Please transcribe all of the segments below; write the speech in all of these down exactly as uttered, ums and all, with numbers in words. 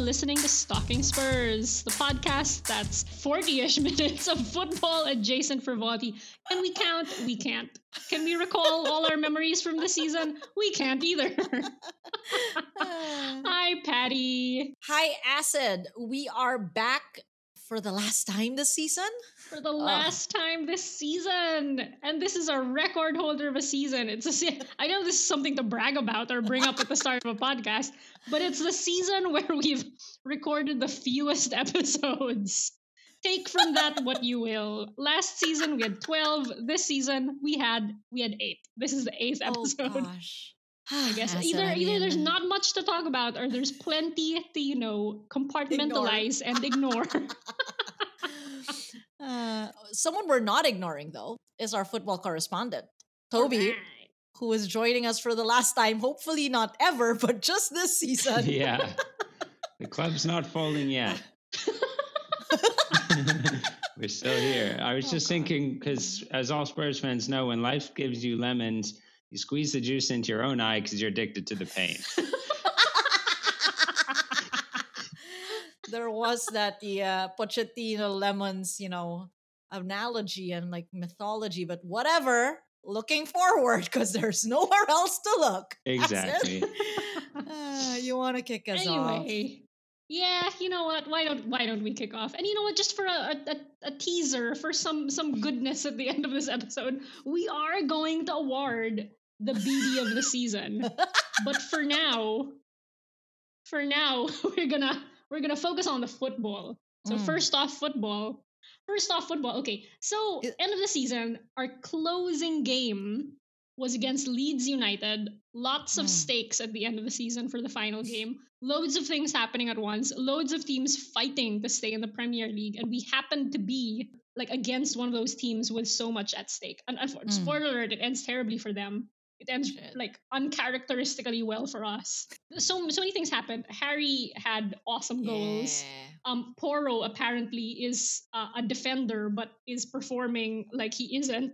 listening to Stalking Spurs, the podcast that's forty-ish minutes of football adjacent frivolity. Can we count? We can't. Can we recall all our memories from the season? We can't either. Hi, Patty. Hi, Acid. We are back for the last time this season. For the last oh. time this season. And this is a record holder of a season. It's a se- I know this is something to brag about or bring up at the start of a podcast, but it's the season where we've recorded the fewest episodes. Take from that what you will. Last season, we had twelve. This season, we had we had eight. This is the eighth episode. Oh, gosh. I guess That's either either there's not much to talk about or there's plenty to, you know, compartmentalize ignore. and ignore. Uh, someone we're not ignoring, though, is our football correspondent, Toby, right, who is joining us for the last time, hopefully not ever, but just this season. Yeah. The club's not folding yet. We're still here. I was oh, just God. thinking, because as all Spurs fans know, when life gives you lemons, you squeeze the juice into your own eye because you're addicted to the pain. There was that the uh, Pochettino lemons, you know, analogy and like mythology, but whatever. Looking forward because there's nowhere else to look. Exactly. uh, you want to kick us anyway, off? Yeah, you know what? Why don't Why don't we kick off? And you know what? Just for a, a a teaser for some some goodness at the end of this episode, we are going to award the B D of the season. But for now, for now, we're gonna. We're going to focus on the football. So mm. first off, football. First off, football. Okay, so it, end of the season, our closing game was against Leeds United. Lots of mm. stakes at the end of the season for the final game. Loads of things happening at once. Loads of teams fighting to stay in the Premier League. And we happened to be like against one of those teams with so much at stake. And mm. spoiler alert, it ends terribly for them. It ends like uncharacteristically well for us. So so many things happened. Harry had awesome goals. Yeah. Um, Porro apparently is uh, a defender, but is performing like he isn't.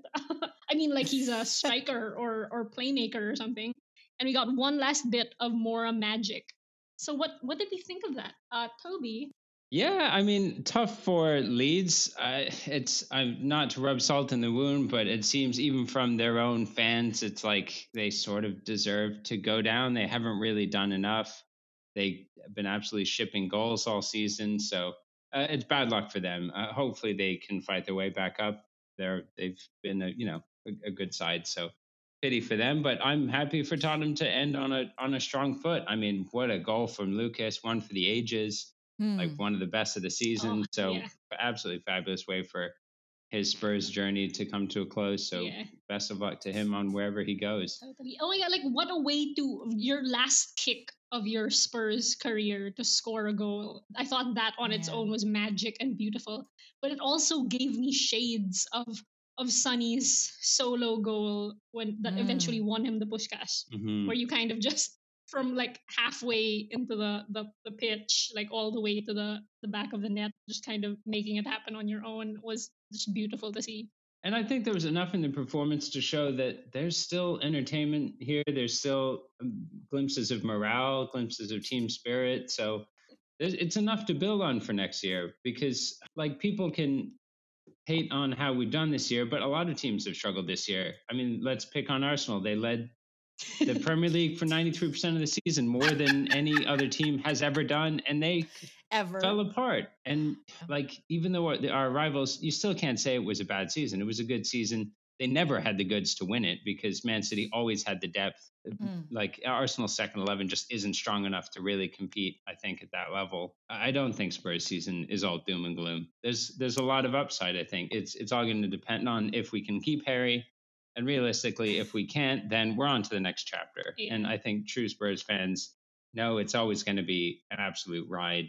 I mean, like he's a striker or or playmaker or something. And we got one last bit of Moura magic. So what what did we think of that, uh, Toby? Yeah, I mean, tough for Leeds. Uh, it's I'm not to rub salt in the wound, but it seems even from their own fans, it's like they sort of deserve to go down. They haven't really done enough. They've been absolutely shipping goals all season, so uh, it's bad luck for them. Uh, hopefully, they can fight their way back up. They're they've been a you know a, a good side, so pity for them. But I'm happy for Tottenham to end on a on a strong foot. I mean, what a goal from Lucas, one for the ages. Like one of the best of the season. Oh, so yeah. Absolutely fabulous way for his Spurs journey to come to a close. So yeah. Best of luck to him on wherever he goes. Oh my God, like what a way to your last kick of your Spurs career to score a goal. I thought that on yeah. its own was magic and beautiful. But it also gave me shades of of Sonny's solo goal when that mm. eventually won him the Puskás, mm-hmm. where you kind of just from like halfway into the, the, the pitch, like all the way to the, the back of the net, just kind of making it happen on your own was just beautiful to see. And I think there was enough in the performance to show that there's still entertainment here. There's still glimpses of morale, glimpses of team spirit. So it's enough to build on for next year because like people can hate on how we've done this year, but a lot of teams have struggled this year. I mean, let's pick on Arsenal. They led the Premier League for ninety-three percent of the season, more than any other team has ever done. And they ever fell apart. And like, even though our, our rivals, you still can't say it was a bad season. It was a good season. They never had the goods to win it because Man City always had the depth. Mm. Like Arsenal's second eleven just isn't strong enough to really compete, I think, at that level. I don't think Spurs season is all doom and gloom. There's there's a lot of upside, I think. It's, it's all going to depend on if we can keep Harry. And realistically, if we can't, then we're on to the next chapter. Yeah. And I think true Spurs fans know it's always going to be an absolute ride.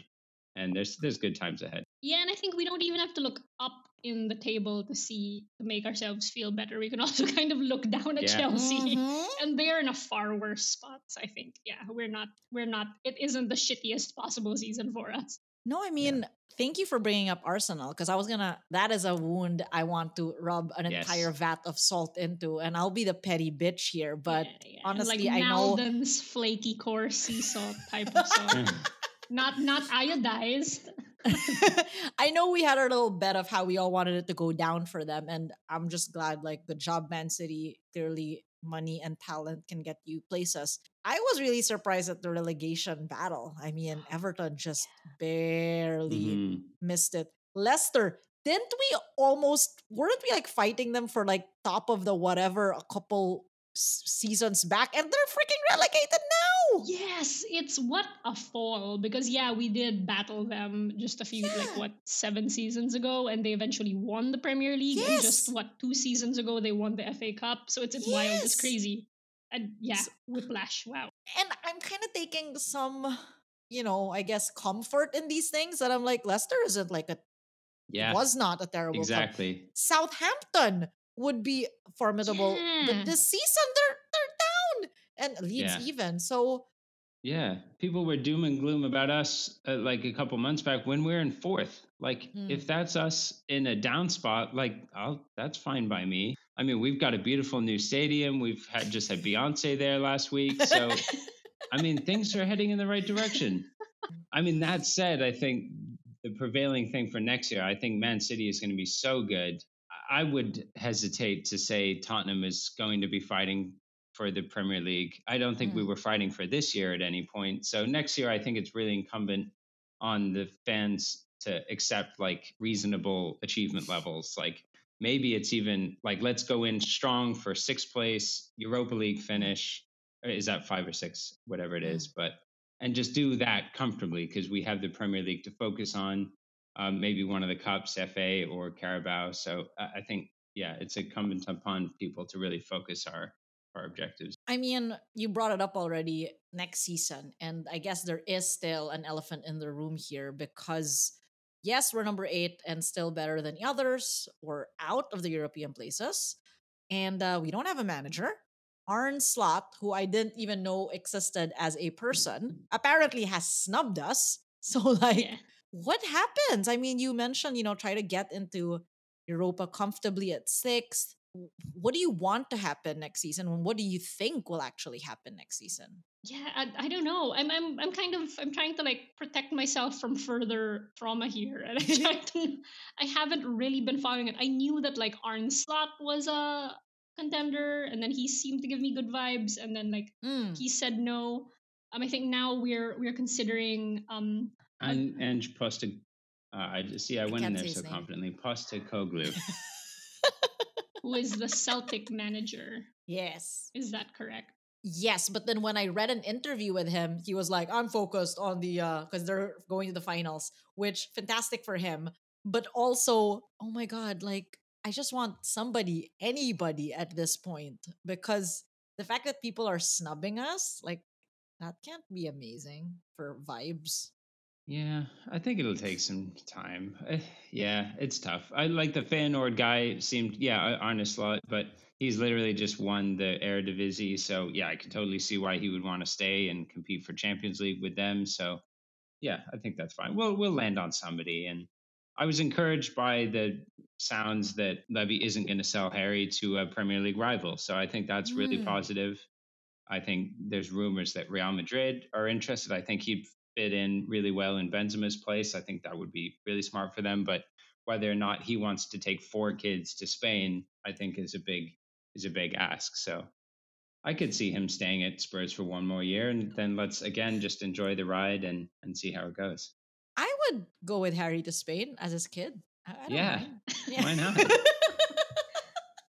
And there's there's good times ahead. Yeah, and I think we don't even have to look up in the table to see, to make ourselves feel better. We can also kind of look down at yeah. Chelsea. Mm-hmm. And they're in a far worse spot, I think. Yeah, we're not, we're not, it isn't the shittiest possible season for us. No, I mean, yeah. thank you for bringing up Arsenal because I was going to, that is a wound I want to rub an yes. entire vat of salt into and I'll be the petty bitch here. But yeah, yeah. honestly, like I know. Like Nalden's flaky, coarsey salt type of salt. Not not iodized. I know we had our little bet of how we all wanted it to go down for them, and I'm just glad, like, good job, Man City. Clearly, money and talent can get you places. I was really surprised at the relegation battle. I mean, Everton just barely mm-hmm. missed it. Leicester, didn't we almost, weren't we like fighting them for like top of the whatever a couple seasons back, and they're freaking relegated now? Yes, it's what a fall, because yeah, we did battle them just a few yeah. like what seven seasons ago, and they eventually won the Premier League. Yes. And just what two seasons ago they won the F A Cup. So it's, it's yes. wild, it's crazy, and yeah, whiplash. Wow. And I'm kind of taking some, you know, I guess comfort in these things that I'm like, Leicester isn't like a yeah was not a terrible exactly club. Southampton would be formidable, yeah. but this season they're they're down, and Leeds yeah. even. So yeah, people were doom and gloom about us uh, like a couple months back when we were in fourth. Like mm. if that's us in a down spot, like I'll, that's fine by me. I mean, we've got a beautiful new stadium. We've had just had Beyonce there last week, so I mean things are heading in the right direction. I mean, that said, I think the prevailing thing for next year, I think Man City is going to be so good. I would hesitate to say Tottenham is going to be fighting for the Premier League. I don't think mm. we were fighting for this year at any point. So next year, I think it's really incumbent on the fans to accept like reasonable achievement levels. Like maybe it's even like, let's go in strong for sixth place, Europa League finish. Is that five or six, whatever it is, but, and just do that comfortably, because we have the Premier League to focus on. Um, maybe one of the cups, F A or Carabao. So I think, yeah, it's incumbent upon people to really focus our, our objectives. I mean, you brought it up already, next season. And I guess there is still an elephant in the room here, because yes, we're number eight and still better than the others. We're out of the European places. And uh, we don't have a manager. Arne Slot, who I didn't even know existed as a person, apparently has snubbed us. So like... Yeah. What happens? I mean, you mentioned, you know, try to get into Europa comfortably at sixth. What do you want to happen next season? What do you think will actually happen next season? Yeah, I, I don't know. I'm, I'm, I'm kind of, I'm trying to like protect myself from further trauma here, and I'm trying to, I haven't really been following it. I knew that like Arne Slot was a contender, and then he seemed to give me good vibes, and then like mm. he said no. Um, I think now we're we're considering. Um, And and Poste, uh, I see. I, I went in there so name. confidently. Postecoglou, who is the Celtic manager? Yes, is that correct? Yes, but then when I read an interview with him, he was like, "I'm focused on the uh because they're going to the finals," which fantastic for him. But also, oh my god, like I just want somebody, anybody at this point, because the fact that people are snubbing us, like that can't be amazing for vibes. Yeah, I think it'll take some time. Uh, yeah, it's tough. I like the Feyenoord guy seemed, yeah, Arne Slot, but he's literally just won the Eredivisie. So, yeah, I can totally see why he would want to stay and compete for Champions League with them. So, yeah, I think that's fine. We'll, we'll land on somebody. And I was encouraged by the sounds that Levy isn't going to sell Harry to a Premier League rival. So I think that's really mm. positive. I think there's rumors that Real Madrid are interested. I think he'd fit in really well in Benzema's place. I think that would be really smart for them. But whether or not he wants to take four kids to Spain, I think is a big is a big ask. So I could see him staying at Spurs for one more year, and then let's again just enjoy the ride and and see how it goes. I would go with Harry to Spain as his kid. I, I don't yeah. yeah, why not?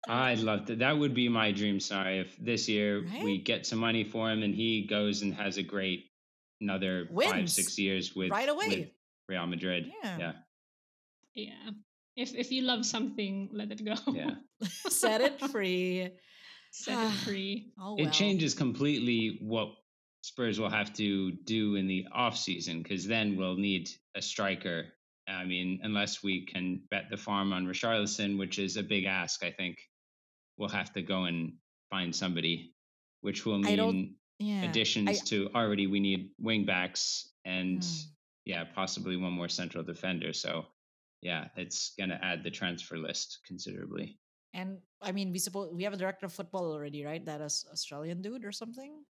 I'd love that. That would be my dream. Sorry, if this year right? we get some money for him and he goes and has a great. Another Wins. five, six years with, right away. with Real Madrid. Yeah. yeah. Yeah. If if you love something, let it go. Yeah. Set it free. Set it free. Oh, well. It changes completely what Spurs will have to do in the offseason, because then we'll need a striker. I mean, unless we can bet the farm on Richarlison, which is a big ask, I think we'll have to go and find somebody, which will mean... I don't- Yeah. additions I, to already we need wing backs and mm. yeah, possibly one more central defender. So yeah, it's going to add the transfer list considerably. And I mean, we suppose we have a director of football already, right? That is Australian dude or something?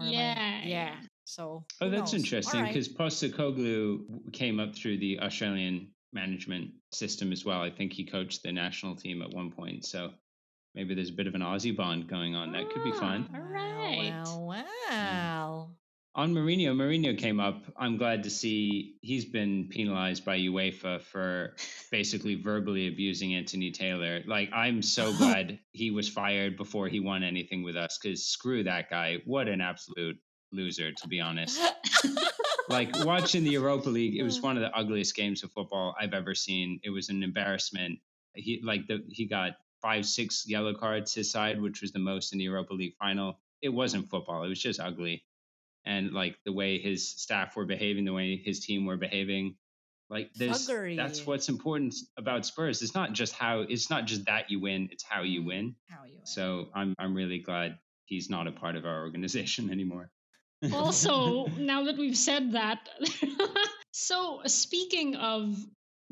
Or yeah. I, yeah. So oh, that's knows? Interesting, because right. Postecoglou came up through the Australian management system as well. I think he coached the national team at one point. So maybe there's a bit of an Aussie bond going on. That ah, could be fun. All right. Well, well. Yeah. On Mourinho, Mourinho came up. I'm glad to see he's been penalized by UEFA for basically verbally abusing Anthony Taylor. Like, I'm so glad he was fired before he won anything with us, because screw that guy. What an absolute loser, to be honest. Like, watching the Europa League, it was one of the ugliest games of football I've ever seen. It was an embarrassment. He, like, the, he got five, six yellow cards his side, which was the most in the Europa League final. It wasn't football. It was just ugly. And like the way his staff were behaving, the way his team were behaving, like this, Fuggery. That's what's important about Spurs. It's not just how, it's not just that you win, it's how you win. How you win. So I'm, I'm really glad he's not a part of our organization anymore. Also, now that we've said that, so speaking of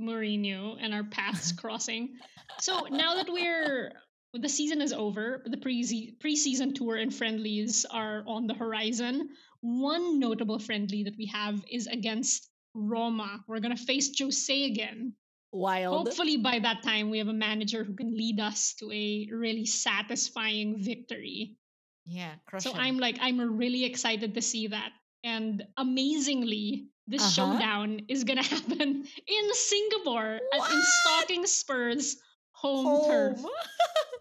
Mourinho and our paths crossing, so now that we're, the season is over, the pre- pre-season tour and friendlies are on the horizon. One notable friendly that we have is against Roma. We're going to face Jose again. Wild. Hopefully by that time we have a manager who can lead us to a really satisfying victory. Yeah, crush So him. I'm like, I'm really excited to see that. And amazingly, this uh-huh. showdown is going to happen in Singapore what? in Stalking Spurs home, home. turf.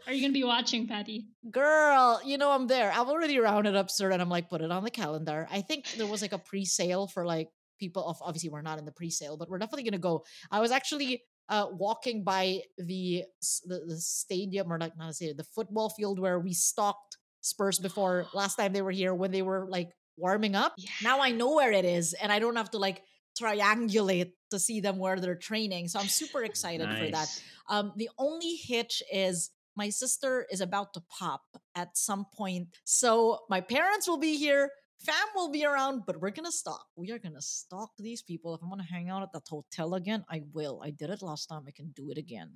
Are you going to be watching, Patty? Girl, you know I'm there. I've already rounded up, sir, and I'm like, put it on the calendar. I think there was like a pre-sale for like people. Of, obviously, we're not in the pre-sale, but we're definitely going to go. I was actually uh, walking by the, the the stadium, or like not a stadium, the football field where we stalked Spurs before last time they were here when they were like warming up. Yeah. Now I know where it is, and I don't have to like triangulate to see them where they're training. So I'm super excited nice. for that. Um, the only hitch is my sister is about to pop at some point. So my parents will be here. Fam will be around, but we're going to stalk. We are going to stalk these people. If I'm going to hang out at that hotel again, I will. I did it last time. I can do it again.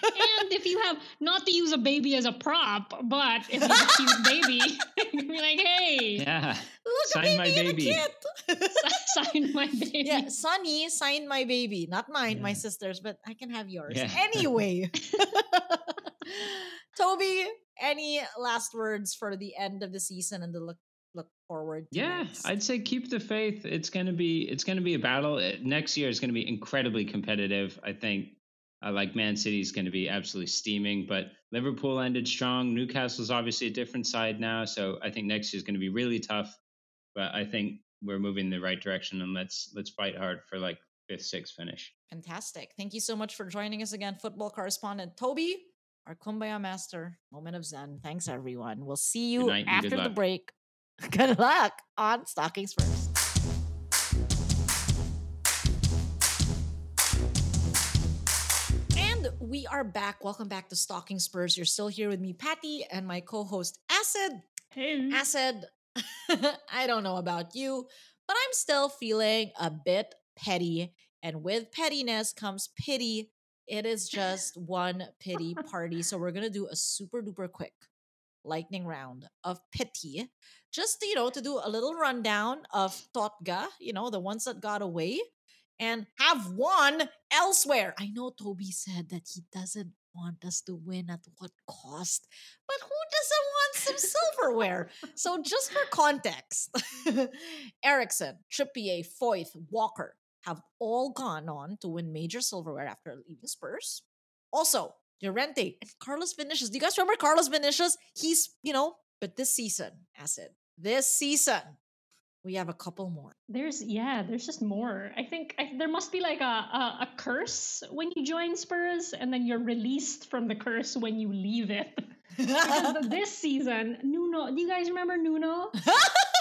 And if you have, not to use a baby as a prop, but if you have a cute baby, you can be like, hey. Yeah. Look, sign my baby. Sign my baby. Yeah, Sonny, sign my baby. Not mine, yeah. my sister's, but I can have yours. Yeah. Anyway. Toby, any last words for the end of the season and the look look forward to Yeah, next? I'd say keep the faith. It's going to be it's going to be a battle. Next year is going to be incredibly competitive, I think. Uh, like Man City is going to be absolutely steaming, but Liverpool ended strong. Newcastle's obviously a different side now, so I think next year is going to be really tough. But I think we're moving in the right direction, and let's let's fight hard for like fifth, sixth finish. Fantastic! Thank you so much for joining us again, football correspondent Toby, our Kumbaya master. Moment of Zen. Thanks, everyone. We'll see you after the break. Good luck on Stalking Spurs. We are back. Welcome back to Stalking Spurs. You're still here with me, Patty, and my co-host, Acid. Hey. Acid, I don't know about you, but I'm still feeling a bit petty. And with pettiness comes pity. It is just one pity party. So we're going to do a super duper quick lightning round of pity. Just, you know, to do a little rundown of Totga, you know, the ones that got away and have won elsewhere. I know Toby said that he doesn't want us to win at what cost, but who doesn't want some silverware? So just for context, Eriksen, Trippier, Foyth, Walker have all gone on to win major silverware after leaving Spurs. Also, Llorente and Carlos Vinicius. Do you guys remember Carlos Vinicius? He's, you know, but this season, Acid, this season, we have a couple more. There's, yeah, there's just more. I think I, there must be like a, a, a curse when you join Spurs, and then you're released from the curse when you leave it. Because this season, Nuno, do you guys remember Nuno?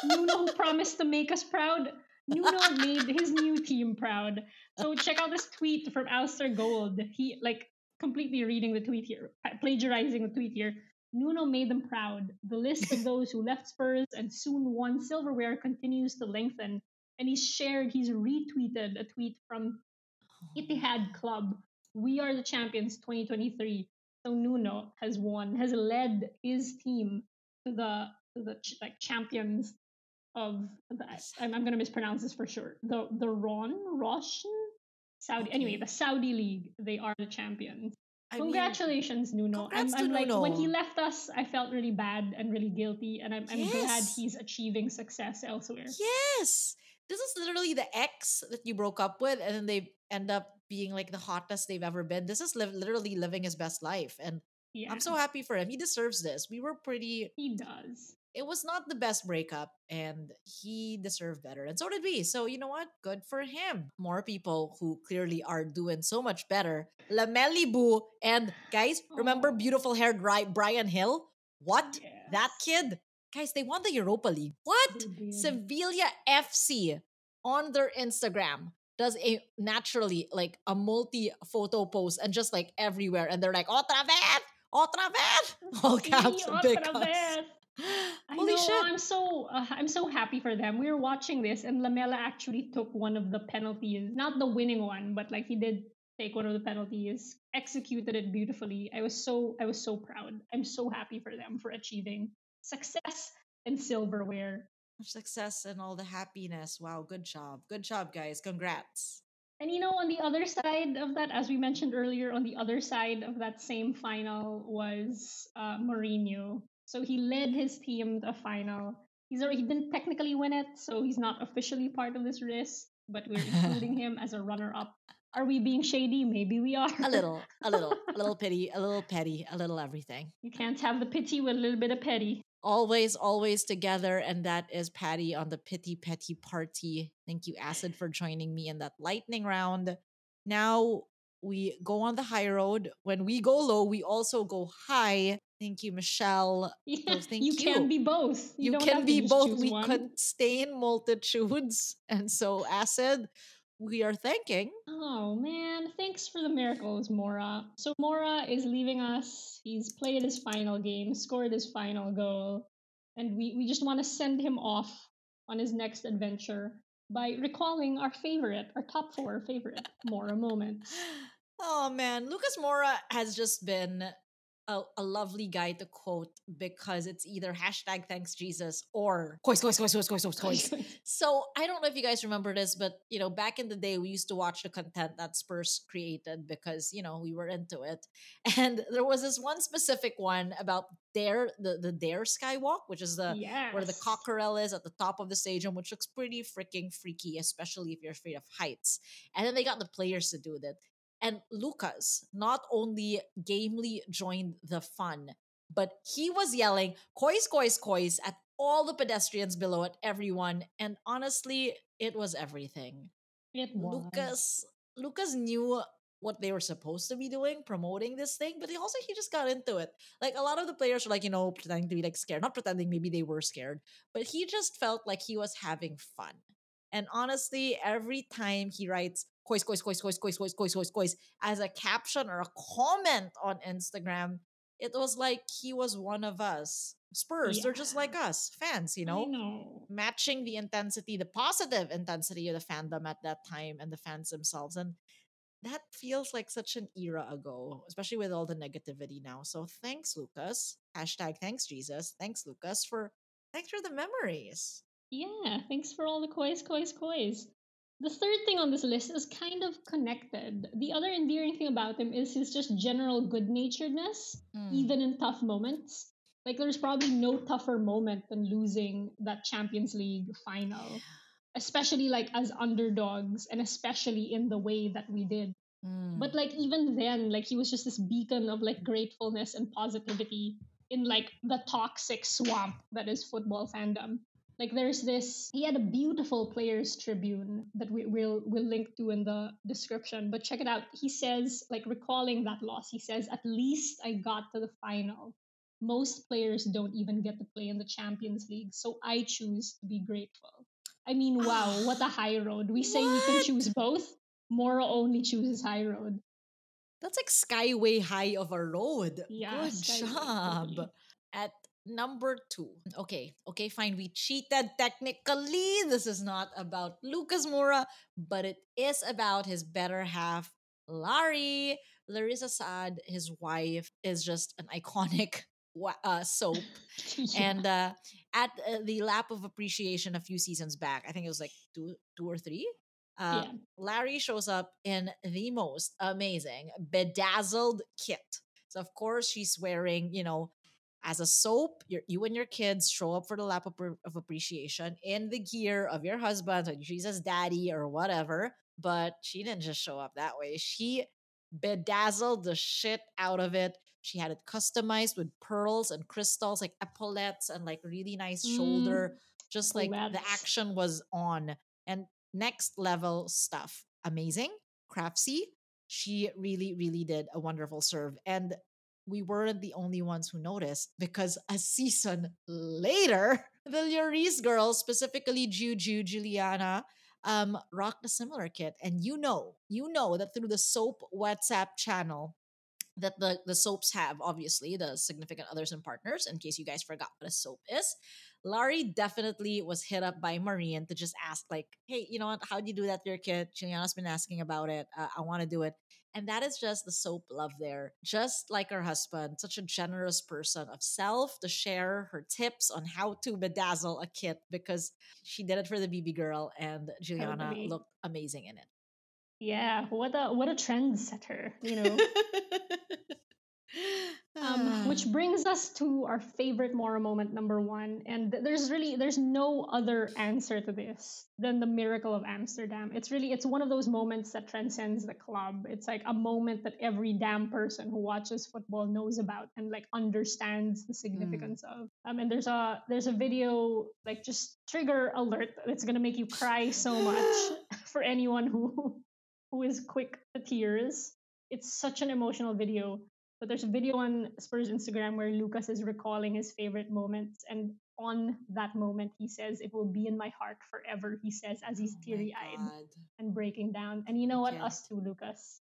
Nuno who promised to make us proud? Nuno made his new team proud. So check out this tweet from Alistair Gold. He, like, completely reading the tweet here, plagiarizing the tweet here. Nuno made them proud. The list of those who left Spurs and soon won silverware continues to lengthen. And he's shared, he's retweeted a tweet from Etihad Club. We are the champions twenty twenty-three. So Nuno has won, has led his team to the the ch- like champions of the, and I'm going to mispronounce this for sure, the the Ron Roshan Saudi, anyway, the Saudi League, they are the champions. I Congratulations, mean, Nuno. I'm, I'm like, Nuno. When he left us, I felt really bad and really guilty, and I'm, I'm yes. glad he's achieving success elsewhere. Yes! This is literally the ex that you broke up with, and then they end up being like the hottest they've ever been. This is li- literally living his best life, and yeah. I'm so happy for him. He deserves this. We were pretty... He does. It was not the best breakup, and he deserved better, and so did we. So you know what? Good for him. More people who clearly are doing so much better. Lameli Boo, and guys, oh. remember beautiful hair Brian Hill? What? Yes. That kid? Guys, they won the Europa League. What? Oh, Sevilla F C on their Instagram does a naturally like a multi-photo post and just like everywhere, and they're like, otra vez, otra vez, all caps, sí, big caps. I Holy know, shit. I'm so uh, I'm so happy for them. We were watching this, and Lamela actually took one of the penalties, not the winning one, but like he did take one of the penalties, executed it beautifully. I was so I was so proud. I'm so happy for them for achieving success and silverware, success and all the happiness. Wow, good job, good job, guys. Congrats. And you know, on the other side of that, as we mentioned earlier, on the other side of that same final was uh, Mourinho. So he led his team to a final. He's already, he didn't technically win it, so he's not officially part of this race, but we're including him as a runner-up. Are we being shady? Maybe we are. A little, a little, a little pity, a little petty, a little everything. You can't have the pity with a little bit of petty. Always, always together, and that is Patty on the Pity Petty Party. Thank you, Acid, for joining me in that lightning round. Now we go on the high road. When we go low, we also go high. Thank you, Michelle. Yeah, so thank you, you can be both. You, you don't can have to be both. We one. Contain multitudes, and so Acid, we are thanking. Oh man, thanks for the miracles, Moura. So Moura is leaving us. He's played his final game, scored his final goal, and we, we just want to send him off on his next adventure by recalling our favorite, our top four favorite Moura moments. Oh man, Lucas Moura has just been a, a lovely guy to quote because it's either hashtag thanks Jesus or cois, cois, cois, cois, cois, cois, cois. So I don't know if you guys remember this, but you know, back in the day, we used to watch the content that Spurs created because, you know, we were into it. And there was this one specific one about Dare, the, the Dare Skywalk, which is the yes. where the cockerel is at the top of the stadium, which looks pretty freaking freaky, especially if you're afraid of heights. And then they got the players to do that. And Lucas not only gamely joined the fun, but he was yelling, cois, cois, cois, at all the pedestrians below, at everyone. And honestly, it was everything. It was. Lucas, Lucas knew what they were supposed to be doing, promoting this thing, but he also, he just got into it. Like, a lot of the players were like, you know, pretending to be like scared. Not pretending, maybe they were scared, but he just felt like he was having fun. And honestly, every time he writes, cois, cois, cois, cois, cois, cois, cois, cois, cois, as a caption or a comment on Instagram, it was like he was one of us. Spurs, yeah. They're just like us, fans, you know? know? Matching the intensity, the positive intensity of the fandom at that time and the fans themselves. And that feels like such an era ago, especially with all the negativity now. So thanks, Lucas. Hashtag thanks, Jesus. Thanks, Lucas, for, thanks for the memories. Yeah, thanks for all the cois, cois, cois. The third thing on this list is kind of connected. The other endearing thing about him is his just general good-naturedness, mm. even in tough moments. Like, there's probably no tougher moment than losing that Champions League final, especially, like, as underdogs, and especially in the way that we did. Mm. But, like, even then, like, he was just this beacon of, like, gratefulness and positivity in, like, the toxic swamp that is football fandom. Like, there's this, he had a beautiful Players' Tribune that we, we'll we'll link to in the description. But check it out. He says, like, recalling that loss, he says, at least I got to the final. Most players don't even get to play in the Champions League, so I choose to be grateful. I mean, wow, what a high road. We say what? We can choose both. Moura only chooses high road. That's like skyway high of a road. Yeah, good job. Totally. At number two. Okay, okay, fine. We cheated technically. This is not about Lucas Moura, but it is about his better half, Lari. Larissa Saad, his wife, is just an iconic uh, soap. Yeah. And uh, at uh, the lap of appreciation a few seasons back, I think it was like two, two or three. Um, yeah. Larry shows up in the most amazing bedazzled kit. So of course she's wearing, you know, as a soap, you're, you and your kids show up for the lap of, of appreciation in the gear of your husband, and she says daddy or whatever. But she didn't just show up that way. She bedazzled the shit out of it. She had it customized with pearls and crystals, like epaulettes and like really nice mm. shoulder. Just like Let's. the action was on. And next level stuff. Amazing. Craftsy. She really, really did a wonderful serve. And we weren't the only ones who noticed, because a season later, the Lloris girls, specifically Juju, Juliana, um, rocked a similar kit. And you know, you know that through the soap WhatsApp channel that the, the soaps have, obviously, the significant others and partners, in case you guys forgot what a soap is, Larry definitely was hit up by Maureen to just ask, like, hey, you know what? How do you do that to your kid? Juliana's been asking about it. Uh, I want to do it. And that is just the soap love there. Just like her husband, such a generous person of self to share her tips on how to bedazzle a kit, because she did it for the B B girl and Juliana totally. looked amazing in it. Yeah, what a what a trendsetter, you know. Um, which brings us to our favorite Moura moment, number one. And there's really, there's no other answer to this than the miracle of Amsterdam. It's really, it's one of those moments that transcends the club. It's like a moment that every damn person who watches football knows about and like understands the significance mm. of. Um, and there's a, there's a video, like just trigger alert. It's going to make you cry so much for anyone who, who is quick to tears. It's such an emotional video. But there's a video on Spurs Instagram where Lucas is recalling his favorite moments. And on that moment, he says, "It will be in my heart forever," he says, as he's oh teary-eyed and breaking down. And you know what? Yeah. Us too, Lucas.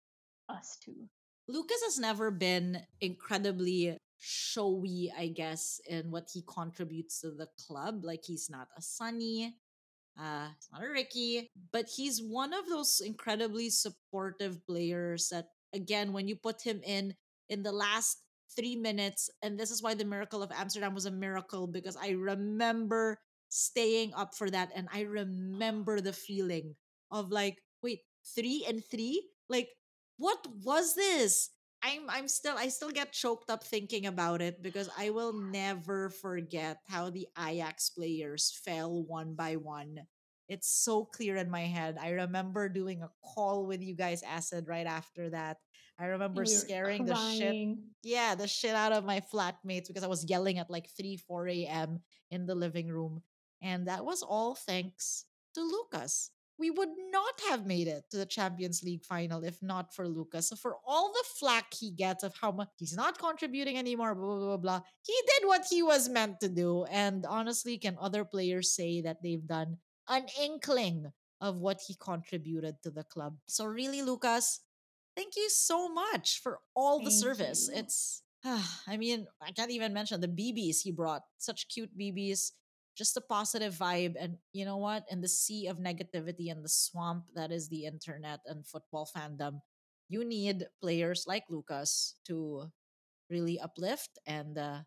Us too. Lucas has never been incredibly showy, I guess, in what he contributes to the club. Like, he's not a Sonny. Uh, he's not a Ricky. But he's one of those incredibly supportive players that, again, when you put him in, in the last three minutes, and this is why the miracle of Amsterdam was a miracle, because I remember staying up for that, and I remember the feeling of like, wait, three and three? Like, what was this? I'm I'm still I still get choked up thinking about it, because I will never forget how the Ajax players fell one by one. It's so clear in my head. I remember doing a call with you guys, Acid, right after that. I remember You're scaring crying. the shit, yeah, the shit out of my flatmates, because I was yelling at like three, four a.m. in the living room. And that was all thanks to Lucas. We would not have made it to the Champions League final if not for Lucas. So for all the flack he gets of how much he's not contributing anymore, blah, blah, blah, blah, he did what he was meant to do. And honestly, can other players say that they've done an inkling of what he contributed to the club? So really, Lucas, thank you so much for all the thank service. You. It's, uh, I mean, I can't even mention the B Bs he brought. Such cute B Bs, just a positive vibe. And you know what? In the sea of negativity and the swamp that is the internet and football fandom, you need players like Lucas to really uplift and uh,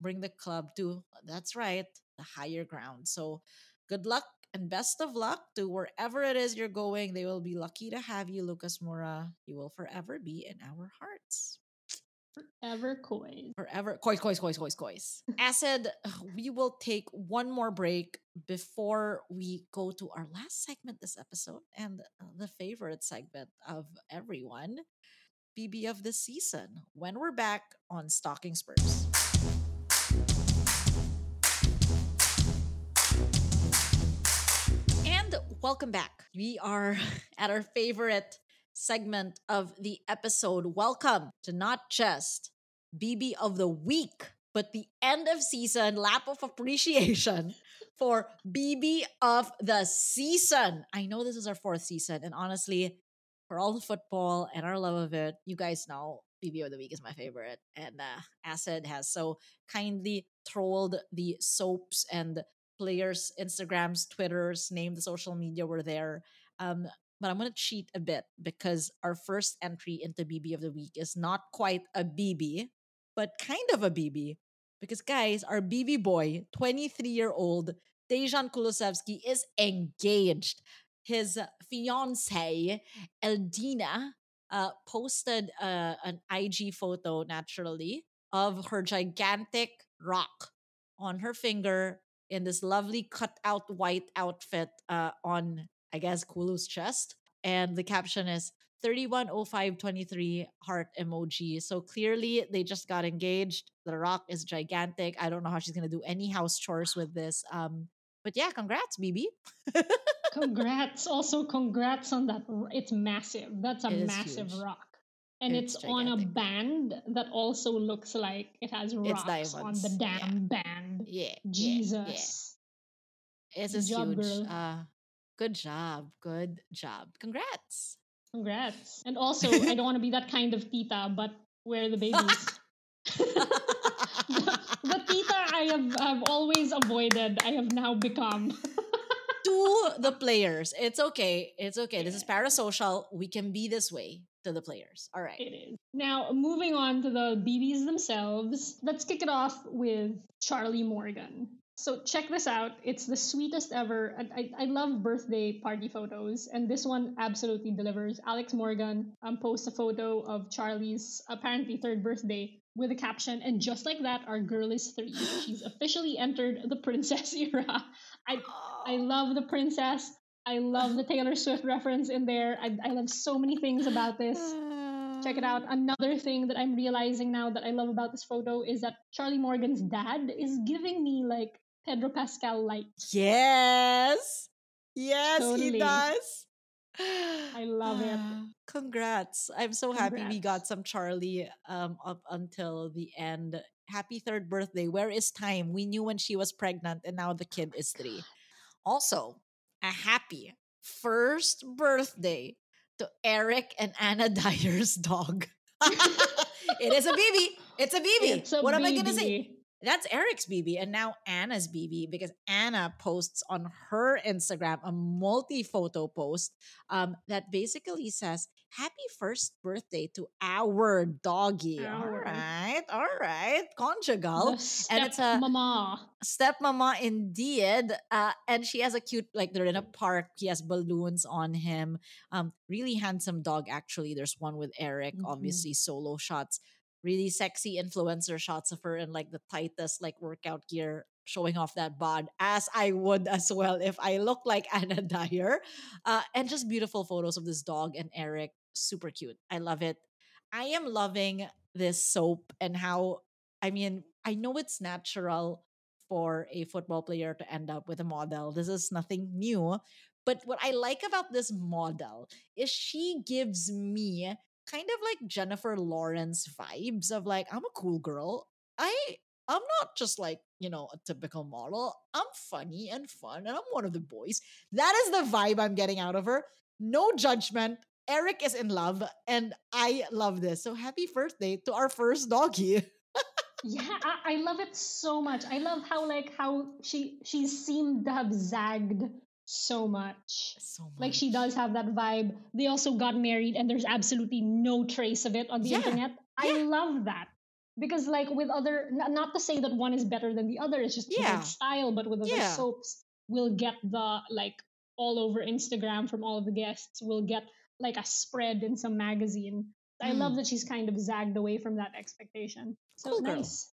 bring the club to, that's right, the higher ground. So good luck and best of luck to wherever it is you're going. They will be lucky to have you, Lucas Moura. You will forever be in our hearts. Forever coys. Forever coys, coys, coys, coys, coys. Acid, we will take one more break before we go to our last segment this episode, and the favorite segment of everyone, B B of the season, when we're back on Stalking Spurs. Welcome back. We are at our favorite segment of the episode. Welcome to not just B B of the week, but the end of season lap of appreciation for B B of the season. I know this is our fourth season, and honestly, for all the football and our love of it, you guys know B B of the week is my favorite. And uh, Acid has so kindly trolled the soaps and players, Instagrams, Twitters, name the social media were there. Um, but I'm going to cheat a bit, because our first entry into B B of the week is not quite a B B, but kind of a B B. Because guys, our B B boy, twenty-three-year-old Dejan Kulusevski is engaged. His fiancée, Eldina, uh, posted uh, an I G photo, naturally, of her gigantic rock on her finger in this lovely cut-out white outfit uh, on, I guess, Kulu's chest. And the caption is thirty-one oh five twenty-three heart emoji. So clearly they just got engaged. The rock is gigantic. I don't know how she's going to do any house chores with this. Um, but yeah, congrats, B B. Congrats. Also, congrats on that. It's massive. That's a massive huge rock. And it's, it's on a band that also looks like it has rocks on the damn yeah. band. Yeah. Jesus. Yeah. It's a huge. Girl. Uh, good job. Good job. Congrats. Congrats. And also, I don't want to be that kind of tita, but where are the babies? the, the tita I have I've always avoided, I have now become. To the players. It's okay. It's okay. Yeah. This is parasocial. We can be this way to the players. All right. It is. Now, moving on to the B Bs themselves, let's kick it off with Charlie Morgan. So check this out. It's the sweetest ever. I, I, I love birthday party photos, and this one absolutely delivers. Alex Morgan um, posts a photo of Charlie's apparently third birthday with a caption, and just like that, our girl is three. She's officially entered the princess era. I I love the princess. I love the Taylor Swift reference in there. I, I love so many things about this. Check it out. Another thing that I'm realizing now that I love about this photo is that Charlie Morgan's dad is giving me like Pedro Pascal light. Yes. Yes, totally. He does. I love it. Congrats. I'm so Congrats. happy we got some Charlie um, up until the end. Happy third birthday. Where is time? We knew when she was pregnant and now the kid is three. Also, a happy first birthday to Eric and Anna Dyer's dog. It is a baby. It's a baby. It's a what baby. am I going to say? That's Eric's B B and now Anna's B B because Anna posts on her Instagram a multi-photo post um, that basically says, happy first birthday to our doggy. Our. All right. All right. Conjugal. Step and it's a mama. Step mama indeed. Uh, and she has a cute, like they're in a park. He has balloons on him. Um, really handsome dog, actually. There's one with Eric, mm-hmm. obviously solo shots. Really sexy influencer shots of her in like the tightest like workout gear, showing off that bod, as I would as well if I look like Anna Dyer. Uh, and just beautiful photos of this dog and Eric. Super cute. I love it. I am loving this soap and how, I mean, I know it's natural for a football player to end up with a model. This is nothing new. But what I like about this model is she gives me kind of like Jennifer Lawrence vibes of like, I'm a cool girl. I, I'm not just like, you know, a typical model. I'm funny and fun and I'm one of the boys. That is the vibe I'm getting out of her. No judgment. Eric is in love and I love this. So happy birthday to our first doggy. Yeah, I, I love it so much. I love how like how she she seemed to have zagged So much. so much. Like she does have that vibe. They also got married and there's absolutely no trace of it on the yeah. internet. I yeah. love that. Because like with other, not to say that one is better than the other, it's just yeah. style, but with other yeah. soaps, we'll get the like all over Instagram from all of the guests. We'll get like a spread in some magazine. I mm. love that she's kind of zagged away from that expectation. So cool girl. nice.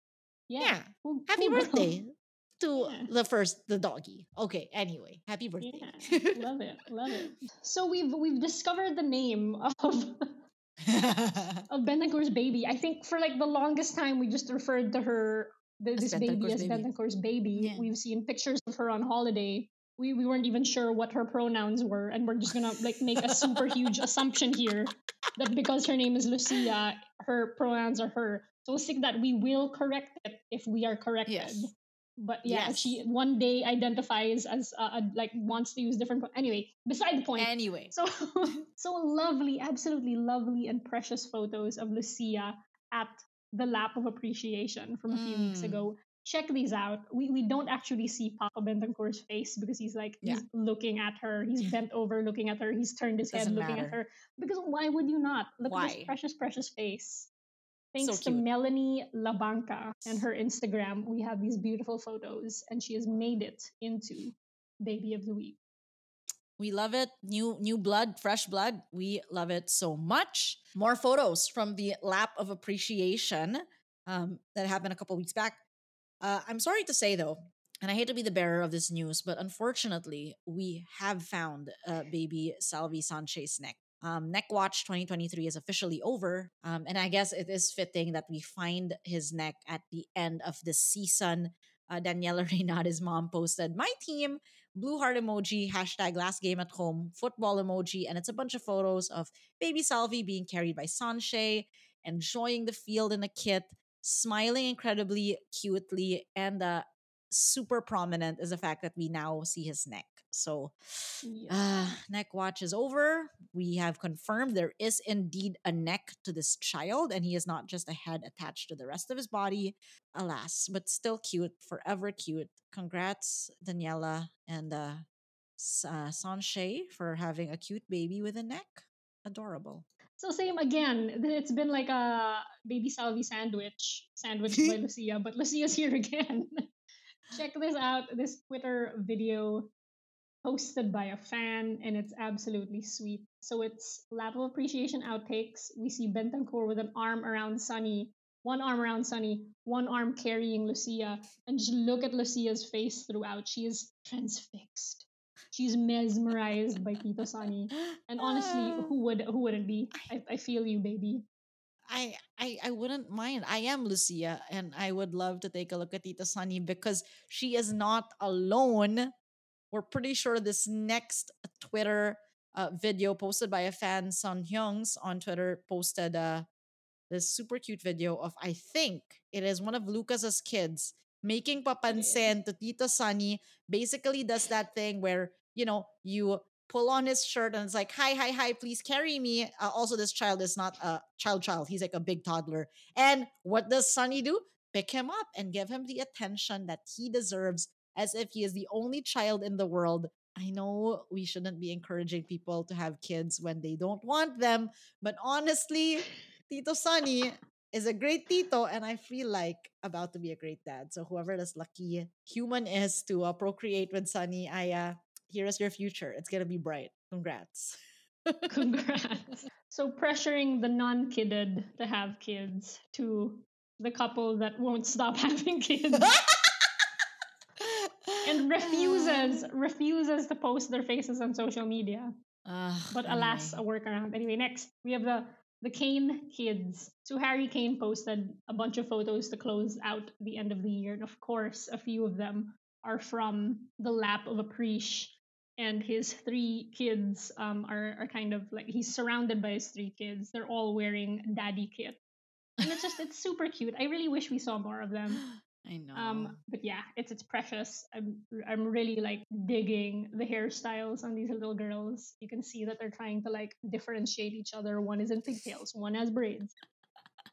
Yeah. yeah. Cool, Happy cool birthday. Girl. To yeah. the first, the doggy. Okay, anyway, happy birthday. Yeah. Love it, love it. So we've we've discovered the name of, of Bentancur's baby. I think for like the longest time, we just referred to her, the, this baby as Bentancur's baby. Yeah. We've seen pictures of her on holiday. We, we weren't even sure what her pronouns were, and we're just gonna like make a super huge assumption here that because her name is Lucia, her pronouns are her. So we'll think that we will correct it if we are corrected. Yes. But yeah, yes. she one day identifies as uh, like wants to use different. Po- anyway, beside the point. Anyway, so so lovely, absolutely lovely and precious photos of Lucia at the lap of appreciation from a few mm. weeks ago. Check these out. We we don't actually see Papa Bentancur's face because he's like yeah. he's looking at her. He's bent over looking at her. He's turned his head looking matter. at her. Because why would you not look why? at this precious, precious face? Thanks so to Melanie Labanca and her Instagram, we have these beautiful photos, and she has made it into Baby of the Week. We love it. New new blood, fresh blood. We love it so much. More photos from the lap of appreciation um, that happened a couple weeks back. Uh, I'm sorry to say, though, and I hate to be the bearer of this news, but unfortunately, we have found uh, baby Salvi Sanchez neck. Um, Neck Watch twenty twenty-three is officially over, um, and I guess it is fitting that we find his neck at the end of this season. Uh, Daniela Reynada's mom posted, "My team, blue heart emoji, hashtag last game at home, football emoji," and it's a bunch of photos of baby Salvi being carried by Sanchez, enjoying the field in a kit, smiling incredibly cutely, and uh, super prominent is the fact that we now see his neck. So, uh, Neck Watch is over. We have confirmed there is indeed a neck to this child, and he is not just a head attached to the rest of his body. Alas, but still cute, forever cute. Congrats, Daniela and uh, uh, Sanchez, for having a cute baby with a neck. Adorable. So same again. It's been like a baby Salvi sandwich, sandwiched by Lucia, but Lucia's here again. Check this out, this Twitter video hosted by a fan, and it's absolutely sweet. So it's lap of appreciation outtakes. We see Bentancur with an arm around Sonny, one arm around Sonny, one arm carrying Lucia, and just look at Lucia's face throughout. She is transfixed. She's mesmerized by Tito Sonny. And honestly, who would who wouldn't be? I, I feel you, baby. I, I I wouldn't mind. I am Lucia, and I would love to take a look at Tito Sonny because she is not alone. We're pretty sure this next Twitter uh, video posted by a fan, Sun Hyung's on Twitter, posted uh, this super cute video of, I think it is one of Lucas's kids making papansen to Tito Sonny. Basically does that thing where, you know, you pull on his shirt and it's like, hi, hi, hi, please carry me. Uh, also, this child is not a child child. He's like a big toddler. And what does Sonny do? Pick him up and give him the attention that he deserves, as if he is the only child in the world. I know we shouldn't be encouraging people to have kids when they don't want them, but honestly, Tito Sonny is a great tito, and I feel like about to be a great dad. So whoever this lucky human is to uh, procreate with Sonny, I uh, here is your future. It's going to be bright. Congrats. Congrats. So pressuring the non-kidded to have kids to the couple that won't stop having kids. And refuses, refuses to post their faces on social media. Uh, but alas, anyway. A workaround. Anyway, next, we have the, the Kane kids. So Harry Kane posted a bunch of photos to close out the end of the year. And of course, a few of them are from the lap of Apreesh. And his three kids um, are, are kind of like, he's surrounded by his three kids. They're all wearing daddy kit. And it's just, it's super cute. I really wish we saw more of them. I know. Um, but yeah, it's it's precious. I'm I'm really like digging the hairstyles on these little girls. You can see that they're trying to like differentiate each other. One is in pigtails, one has braids.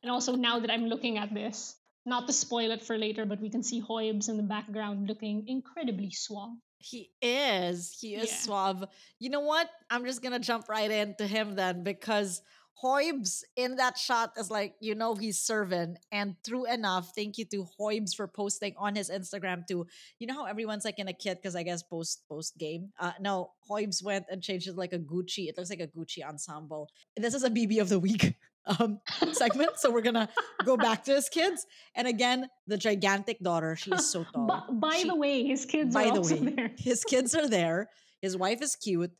And also now that I'm looking at this, not to spoil it for later, but we can see Højbjerg in the background looking incredibly suave. He is. He is yeah. suave. You know what? I'm just gonna jump right into him then, because Højbjerg in that shot is like, you know, he's serving. And true enough, thank you to Højbjerg for posting on his Instagram too. You know how everyone's like in a kit because I guess post post game. Uh, no, Højbjerg went and changed it like a Gucci. It looks like a Gucci ensemble. This is a B B of the Week um, segment, so we're gonna go back to his kids. And again, the gigantic daughter. She is so tall. By, by she, the way, his kids. By are the also way, there. His kids are there. His wife is cute.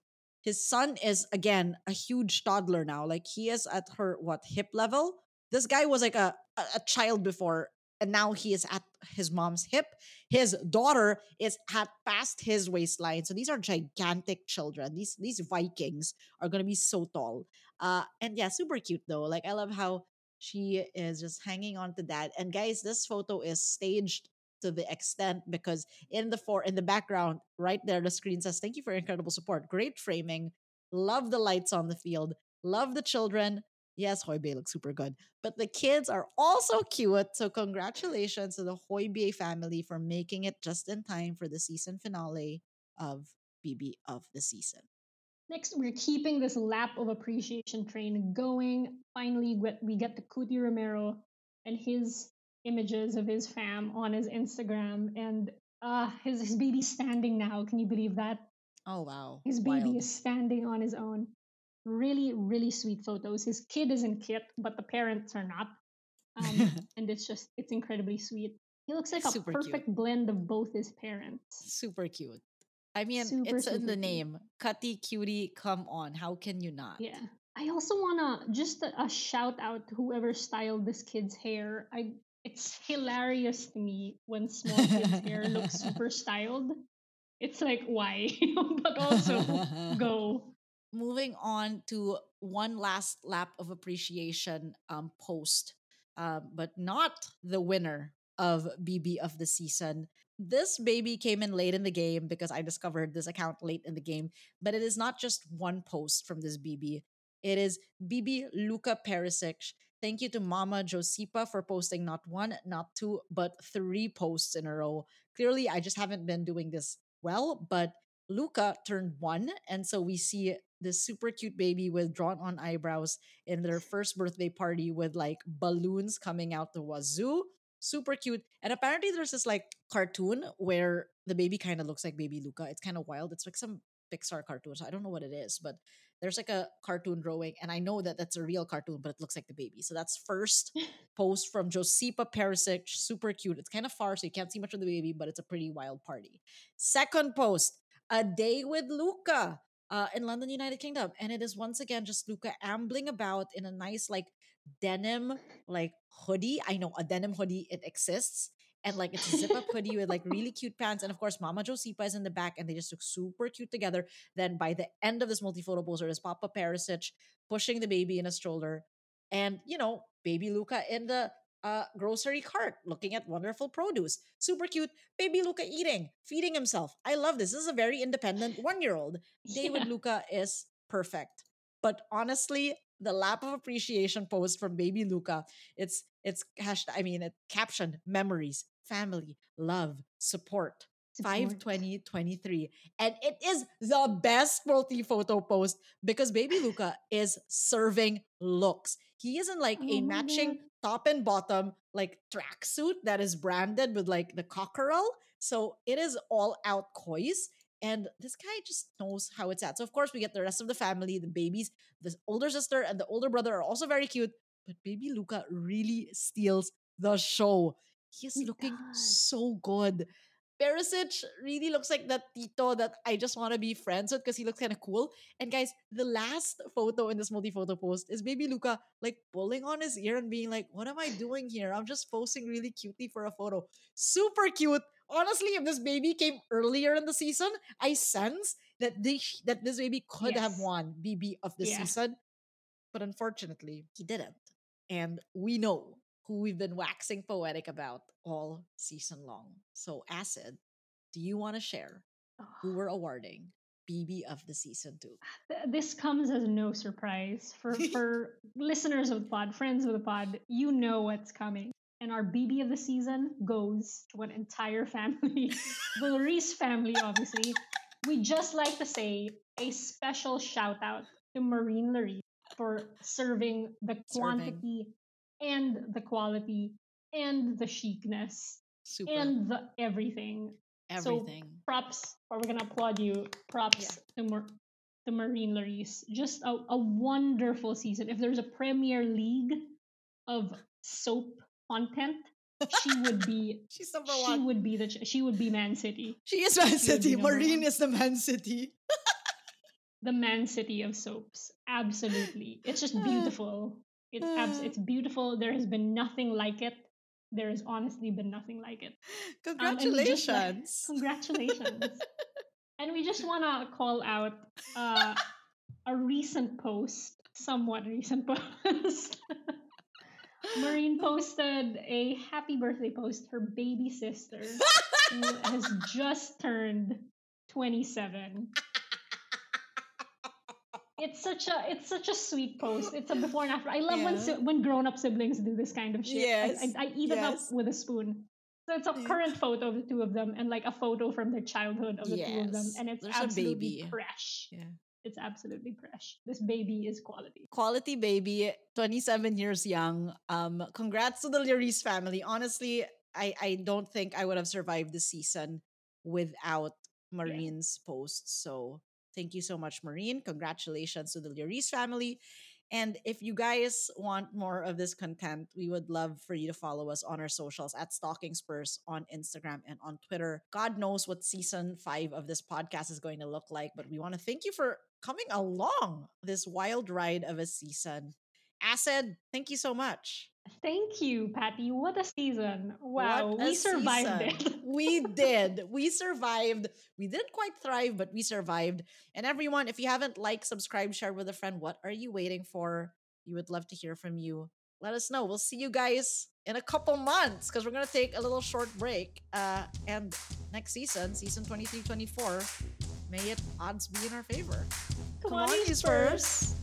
His son is, again, a huge toddler now. Like, he is at her, what, hip level? This guy was like a, a, a child before, and now he is at his mom's hip. His daughter is at past his waistline. So these are gigantic children. These these Vikings are going to be so tall. Uh, and yeah, super cute, though. Like, I love how she is just hanging on to dad. And guys, this photo is staged to the extent because in the for in the background right there the screen says thank you for your incredible support, great framing, love the lights on the field, love the children. Yes, Højbjerg looks super good, but the kids are also cute. So congratulations to the Højbjerg family for making it just in time for the season finale of B B of the season. Next, we're keeping this lap of appreciation train going. Finally, we get to Cuti Romero and his images of his fam on his Instagram, and uh, his, his baby's standing now. Can you believe that? Oh, wow. His baby Wild. is standing on his own. Really, really sweet photos. His kid is in kit, but the parents are not. Um, and it's just, it's incredibly sweet. He looks like a super perfect cute. blend of both his parents. Super cute. I mean, super, it's super in the name. Cutty, cutie, come on. How can you not? Yeah. I also want to, just a, a shout out to whoever styled this kid's hair. I It's hilarious to me when small kids' hair looks super styled. It's like, why? But also, go. Moving on to one last lap of appreciation um, post, uh, but not the winner of B B of the season. This baby came in late in the game because I discovered this account late in the game. But it is not just one post from this B B. It is B B Luca Perisic. Thank you to Mama Josipa for posting not one, not two, but three posts in a row. Clearly, I just haven't been doing this well, but Luca turned one. And so we see this super cute baby with drawn on eyebrows in their first birthday party with like balloons coming out the wazoo. Super cute. And apparently there's this like cartoon where the baby kind of looks like baby Luca. It's kind of wild. It's like some Pixar cartoon. So I don't know what it is, but there's like a cartoon drawing, and I know that that's a real cartoon, but it looks like the baby. So that's first post from Josipa Perisic. Super cute. It's kind of far, so you can't see much of the baby, but it's a pretty wild party. Second post, a day with Luca uh, in London, United Kingdom. And it is once again just Luca ambling about in a nice like denim like hoodie. I know a denim hoodie, it exists. And like it's a zip-up hoodie with like really cute pants. And of course, Mama Josipa is in the back and they just look super cute together. Then by the end of this multi-photo poster is Papa Perisic pushing the baby in a stroller. And, you know, baby Luca in the uh, grocery cart looking at wonderful produce. Super cute. Baby Luca eating, feeding himself. I love this. This is a very independent one-year-old. Yeah. David Luca is perfect. But honestly, the lap of appreciation post from baby Luca, it's, it's hashtag, I mean, it captioned memories, family, love, support, five twenty twenty-three. And it is the best multi-photo post because baby Luca is serving looks. He is in like oh a matching God. top and bottom like tracksuit that is branded with like the cockerel. So it is all out coys. And this guy just knows how it's at. So of course we get the rest of the family, the babies, the older sister and the older brother are also very cute. But baby Luca really steals the show. He is looking God. so good. Perisic really looks like that tito that I just want to be friends with because he looks kind of cool. And guys, the last photo in this multi-photo post is baby Luca like pulling on his ear and being like, what am I doing here? I'm just posting really cutely for a photo. Super cute. Honestly, if this baby came earlier in the season, I sense that, they, that this baby could yes. have won B B of the yeah. season. But unfortunately, he didn't. And we know who we've been waxing poetic about all season long. So, Acid, do you want to share who we're awarding B B of the season to? This comes as no surprise. For, for listeners of the pod, friends of the pod, you know what's coming. And our B B of the season goes to an entire family. The Lloris family, obviously. We just like to say a special shout out to Maureen Lloris for serving the quantity serving. and the quality and the chicness Super. and the everything. Everything. So props, or we're going to applaud you. Props yeah. to, Mar- to Maureen Lloris. Just a, a wonderful season. If there's a Premier League of soap content, she would be She's number one. She would be the she would be Man City. She is Man she City. Maureen is the Man City. The Man City of soaps. Absolutely. It's just beautiful. It's abs- it's beautiful. There has been nothing like it. There has honestly been nothing like it. Congratulations. Um, and just, like, congratulations. And we just want to call out uh, a recent post, somewhat recent post. Maureen posted a happy birthday post. Her baby sister, who has just turned twenty-seven. It's such a it's such a sweet post. It's a before and after. I love yeah. when when grown up siblings do this kind of shit. Yes. I, I, I eat yes. it up with a spoon. So it's a current photo of the two of them, and like a photo from their childhood of the yes. two of them, and it's There's absolutely fresh. Yeah. It's absolutely fresh. This baby is quality. Quality baby, twenty-seven years young. Um, congrats to the Lloris family. Honestly, I, I don't think I would have survived this season without Maureen's yeah. posts. So thank you so much, Maureen. Congratulations to the Lloris family. And if you guys want more of this content, we would love for you to follow us on our socials at Stalking Spurs on Instagram and on Twitter. God knows what season five of this podcast is going to look like, but we want to thank you for coming along this wild ride of a season. Acid, thank you so much. Thank you, Patty. What a season. Wow, what we survived season. it. We did. We survived. We didn't quite thrive, but we survived. And everyone, if you haven't liked, subscribed, shared with a friend, what are you waiting for? We would love to hear from you. Let us know. We'll see you guys in a couple months because we're going to take a little short break. Uh, and next season, season twenty-three twenty-four, may it odds be in our favor. Come, Come on, Spurs.